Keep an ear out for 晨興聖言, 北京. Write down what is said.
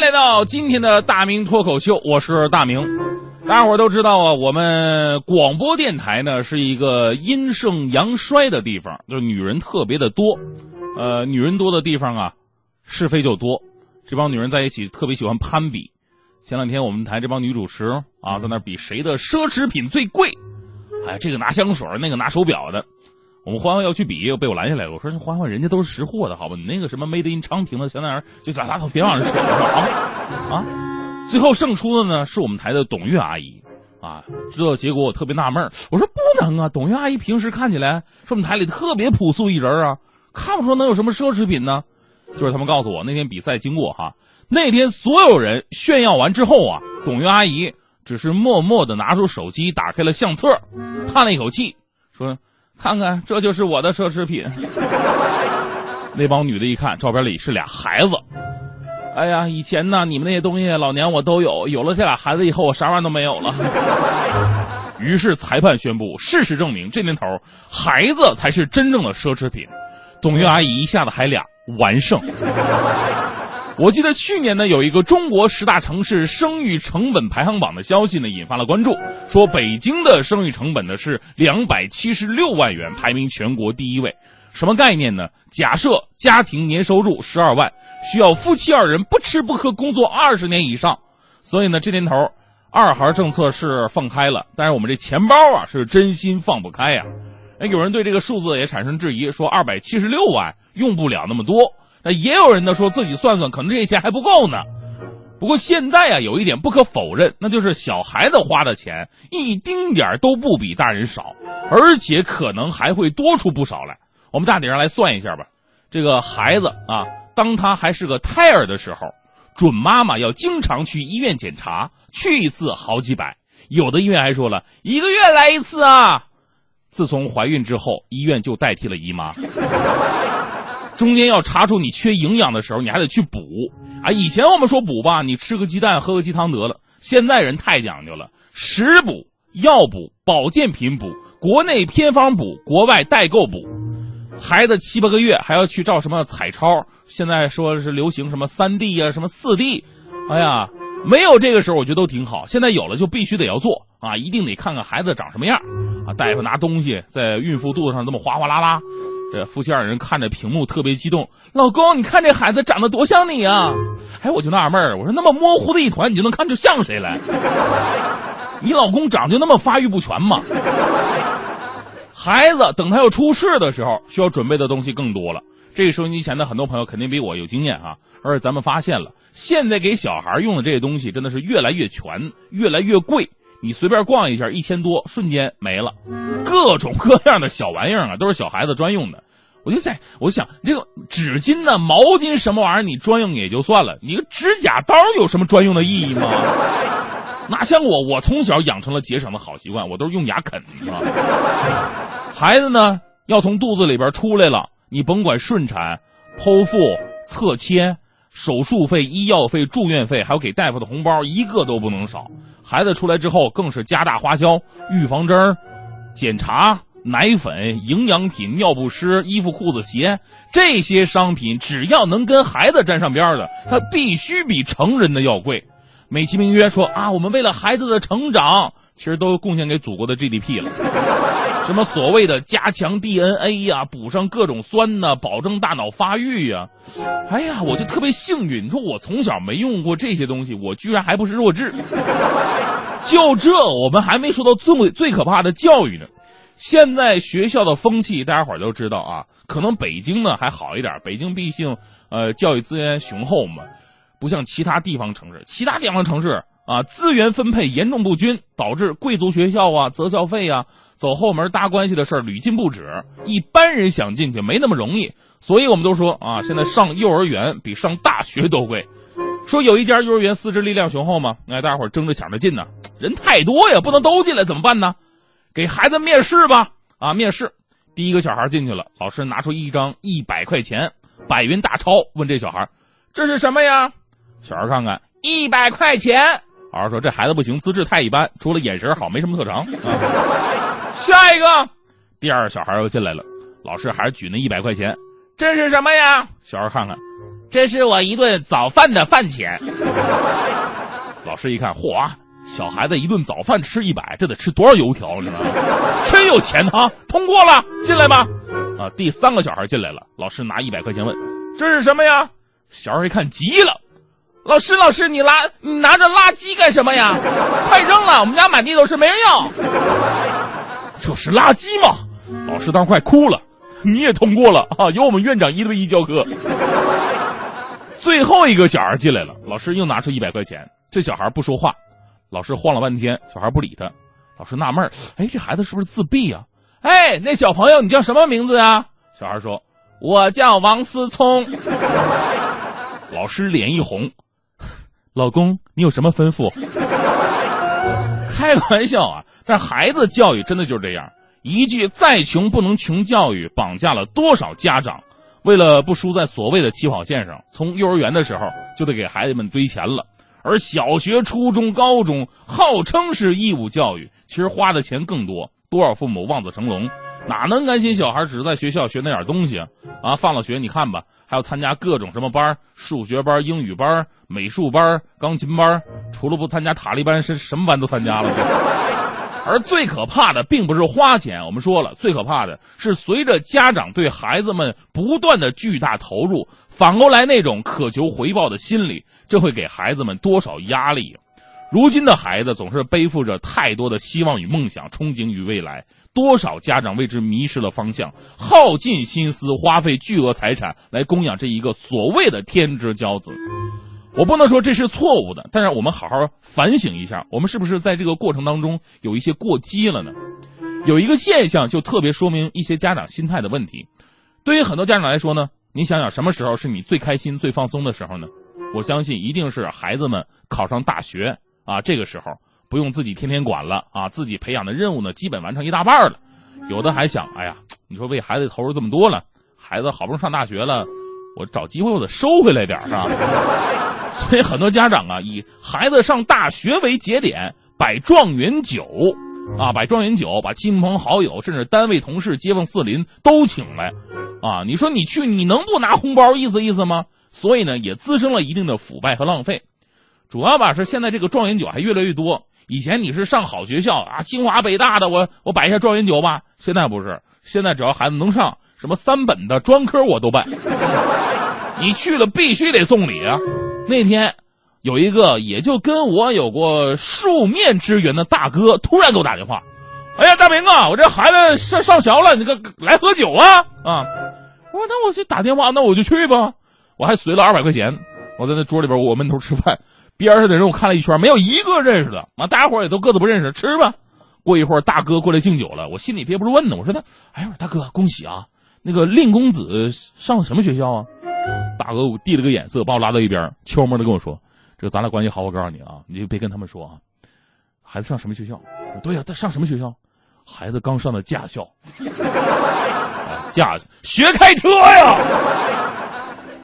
迎来到今天的大明脱口秀，我是大明。大伙儿都知道啊，我们广播电台呢是一个阴盛阳衰的地方，就是女人特别的多。女人多的地方啊，是非就多。这帮女人在一起特别喜欢攀比。前两天我们台这帮女主持啊，在那比谁的奢侈品最贵，哎，这个拿香水，那个拿手表的。我们欢欢要去比，又被我拦下来了。我说欢欢，人家都是识货的，好吧？你那个什么 Made in 昌平的，相当于就咋到别往上扯啊！最后胜出的呢，是我们台的董月阿姨啊。知道结果我特别纳闷，我说不能啊，董月阿姨平时看起来是我们台里特别朴素一人啊，看不出能有什么奢侈品呢。就是他们告诉我那天比赛经过哈，那天所有人炫耀完之后啊，董月阿姨只是默默地拿出手机，打开了相册，叹了一口气，说。看看，这就是我的奢侈品。那帮女的一看，照片里是俩孩子。哎呀，以前呢，你们那些东西老娘我都有，有了这俩孩子以后，我啥玩意儿都没有了。于是裁判宣布，事实证明，这年头孩子才是真正的奢侈品。董月阿姨一下子还俩完胜。我记得去年呢，有一个中国10大城市生育成本排行榜的消息呢，引发了关注。说北京的生育成本呢是276万元，排名全国第一位。什么概念呢？假设家庭年收入12万，需要夫妻2人不吃不喝工作20年以上。所以呢，这年头二孩政策是放开了，但是我们这钱包啊是真心放不开呀。有人对这个数字也产生质疑，说276万用不了那么多。那也有人呢说自己算算，可能这些钱还不够呢。不过现在啊，有一点不可否认，那就是小孩子花的钱一丁点都不比大人少，而且可能还会多出不少来。我们大体上来算一下吧。这个孩子啊，当他还是个胎儿的时候，准妈妈要经常去医院检查，去一次好几百，有的医院还说了1个月来一次啊。自从怀孕之后，医院就代替了姨妈。中间要查出你缺营养的时候，你还得去补啊！以前我们说补吧，你吃个鸡蛋喝个鸡汤得了。现在人太讲究了，食补、药补、保健品补、国内偏方补、国外代购补。孩子7、8个月还要去照什么彩超，现在说是流行什么3D 啊，什么4D。哎呀，没有这个时候我觉得都挺好，现在有了就必须得要做啊！一定得看看孩子长什么样啊！大夫拿东西在孕妇肚子上这么哗哗啦啦。这夫妻2人看着屏幕特别激动，老公，你看这孩子长得多像你啊！哎，我就纳闷儿，我说那么模糊的一团，你就能看出像谁来？你老公长就那么发育不全吗？孩子等他要出世的时候，需要准备的东西更多了。这个收音机前的很多朋友肯定比我有经验啊，而且咱们发现了，现在给小孩用的这些东西真的是越来越全，越来越贵。你随便逛一下，1000多，瞬间没了，各种各样的小玩意儿啊，都是小孩子专用的。我就想，这个纸巾呢、毛巾什么玩意儿，你专用也就算了，你个指甲刀有什么专用的意义吗？哪像我从小养成了节省的好习惯，我都是用牙啃啊。孩子呢，要从肚子里边出来了，你甭管顺产、剖腹、侧切。手术费、医药费、住院费，还有给大夫的红包，一个都不能少。孩子出来之后，更是加大花销，预防针、检查、奶粉、营养品、尿不湿、衣服、裤子、鞋，这些商品只要能跟孩子沾上边的，它必须比成人的要贵。美其名曰说啊，我们为了孩子的成长，其实都贡献给祖国的 GDP 了。什么所谓的加强 DNA 啊，补上各种酸啊，保证大脑发育啊。哎呀，我就特别幸运，你说我从小没用过这些东西，我居然还不是弱智。就这，我们还没说到最可怕的教育呢。现在学校的风气大家伙都知道啊，可能北京呢还好一点，北京毕竟教育资源雄厚嘛，不像其他地方城市啊，资源分配严重不均，导致贵族学校啊、择校费啊、走后门搭关系的事儿屡禁不止。一般人想进去没那么容易，所以我们都说啊，现在上幼儿园比上大学都贵。说有一家幼儿园师资力量雄厚嘛，哎，大家伙争着抢着进呢，人太多呀，不能都进来，怎么办呢？给孩子面试吧，啊，面试，第一个小孩进去了，老师拿出一张100块钱100元大钞，问这小孩，这是什么呀？小孩看看，100块钱。老师说这孩子不行，资质太一般，除了眼神好没什么特长啊。下一个，第二小孩又进来了，老师还是举那100块钱，这是什么呀？小孩看看，这是我一顿早饭的饭钱。老师一看，嚯，小孩子一顿早饭吃100，这得吃多少油条你知道吗？真有钱啊，通过了，进来吧。啊，第三个小孩进来了，老师拿100块钱问，这是什么呀？小孩一看急了，老师你拿着垃圾干什么呀？快扔了，我们家满地都是，没人要。这是垃圾嘛？老师当时快哭了，你也通过了啊，由我们院长1对1教课。最后一个小孩进来了，老师又拿出100块钱，这小孩不说话，老师晃了半天，小孩不理他。老师纳闷，哎，这孩子是不是自闭啊？哎，那小朋友你叫什么名字啊？小孩说，我叫王思聪。老师脸一红，老公你有什么吩咐？开玩笑啊，但孩子教育真的就是这样，一句再穷不能穷教育绑架了多少家长，为了不输在所谓的起跑线上，从幼儿园的时候就得给孩子们堆钱了。而小学、初中、高中号称是义务教育，其实花的钱更多，多少父母望子成龙，哪能甘心小孩只在学校学那点东西啊？放了学你看吧，还要参加各种什么班，数学班、英语班、美术班、钢琴班，除了不参加塔利班，是什么班都参加了。而最可怕的并不是花钱，我们说了，最可怕的是随着家长对孩子们不断的巨大投入，反过来那种渴求回报的心理，这会给孩子们多少压力。如今的孩子总是背负着太多的希望与梦想，憧憬与未来，多少家长为之迷失了方向，耗尽心思，花费巨额财产来供养这一个所谓的天之骄子。我不能说这是错误的，但是我们好好反省一下，我们是不是在这个过程当中有一些过激了呢？有一个现象就特别说明一些家长心态的问题。对于很多家长来说呢，你想想什么时候是你最开心最放松的时候呢？我相信一定是孩子们考上大学啊，这个时候不用自己天天管了啊，自己培养的任务呢基本完成一大半了。有的还想，哎呀，你说为孩子投入这么多了，孩子好不容易上大学了，我找机会我得收回来点是吧？所以很多家长啊，以孩子上大学为节点摆状元酒啊，摆状元酒，把亲朋好友甚至单位同事街坊四邻都请来啊，你说你去你能不拿红包意思意思吗？所以呢也滋生了一定的腐败和浪费。主要吧是现在这个状元酒还越来越多，以前你是上好学校啊，清华北大的，我摆一下状元酒吧，现在不是，现在只要孩子能上什么3本的专科我都办，你去了必须得送礼啊。那天有一个也就跟我有过数面之缘的大哥突然给我打电话，哎呀，大明啊，我这孩子上学了，你个来喝酒啊！我说那我去打电话，那我就去吧，我还随了200块钱，我在那桌里边我闷头吃饭，边上的人我看了一圈，没有一个认识的啊，大家伙也都各自不认识，吃吧。过一会儿大哥过来敬酒了，我心里憋不住问呢，我说他，哎呀，大哥恭喜啊，那个令公子上什么学校啊？大哥我递了个眼色，把我拉到一边，悄摸的跟我说，这个咱俩关系好，我告诉你啊，你就别跟他们说啊。孩子上什么学校？对呀，他上什么学校？孩子刚上的驾校。驾学开车呀。